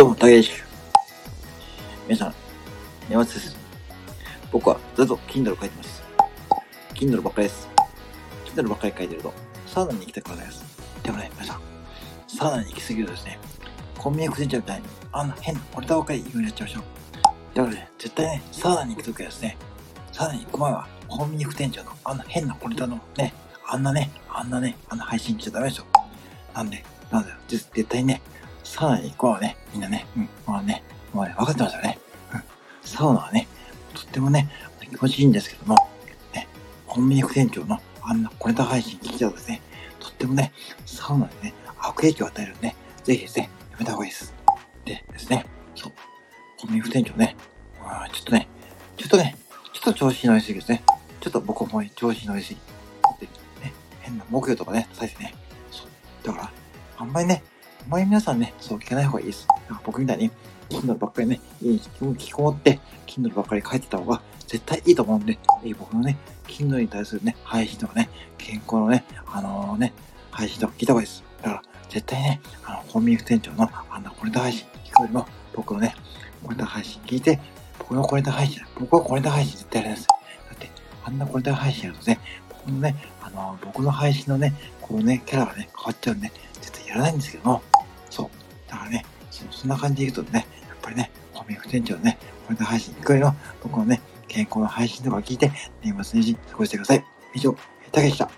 どうも、たけです。皆さん、山内です。僕はずっと Kindle を書いてます。Kindle ばっかりです。Kindle ばっかり書いてると、サウナに行きたくなります。でもね、皆さん、サウナに行きすぎるとですね、コンビニをくじいちゃうみたいに、あんな変なこれだばっかり言うようになっちゃうでしょ。だからね、絶対ね、サウナに行くときはですね、サウナに行く前は、コンビニ副店長のあんな変なこれだのね、あんな配信しちゃダメですよ。なんで、絶対ね、サウナに行くわね、みんなね、分かってますよね。サウナはね、とってもね、気持ちいいんですけども、ね、コンビニ副店長のあんなこれだ配信聞いちゃうとですね、とってもね、サウナにね、悪影響を与えるんで、ぜひですね、やめた方がいいです。でですね、そう、コンビニ副店長ね、ちょっと調子に乗りすぎですね。ちょっと僕も調子に乗りすぎ。ね、変な目標とかね、出してね。そう、だから、あんまり皆さんね、そう聞かない方がいいです。なんか僕みたいに、Kindle ばっかりね、家に引きこもって、Kindle ばっかり書いてた方が絶対いいと思うんで、僕のね、Kindle に対するね、配信とかね、健康のね、配信とか聞いた方がいいです。だから、絶対ね、コンビニ副店長のあんなコネタ配信聞くよりも、僕のね、コネタ配信聞いて、僕はコネタ配信絶対やります。だって、あんなコネタ配信やるとね、僕の配信のね、こうね、キャラがね、変わっちゃうんで、絶対やらないんですけども、そう。だからね、そんな感じでいくとね、やっぱりね、コンビニ副店長のね、これの配信に行くよりの、僕のね、健康の配信とか聞いて、年末年始過ごしてください。以上、たけでした。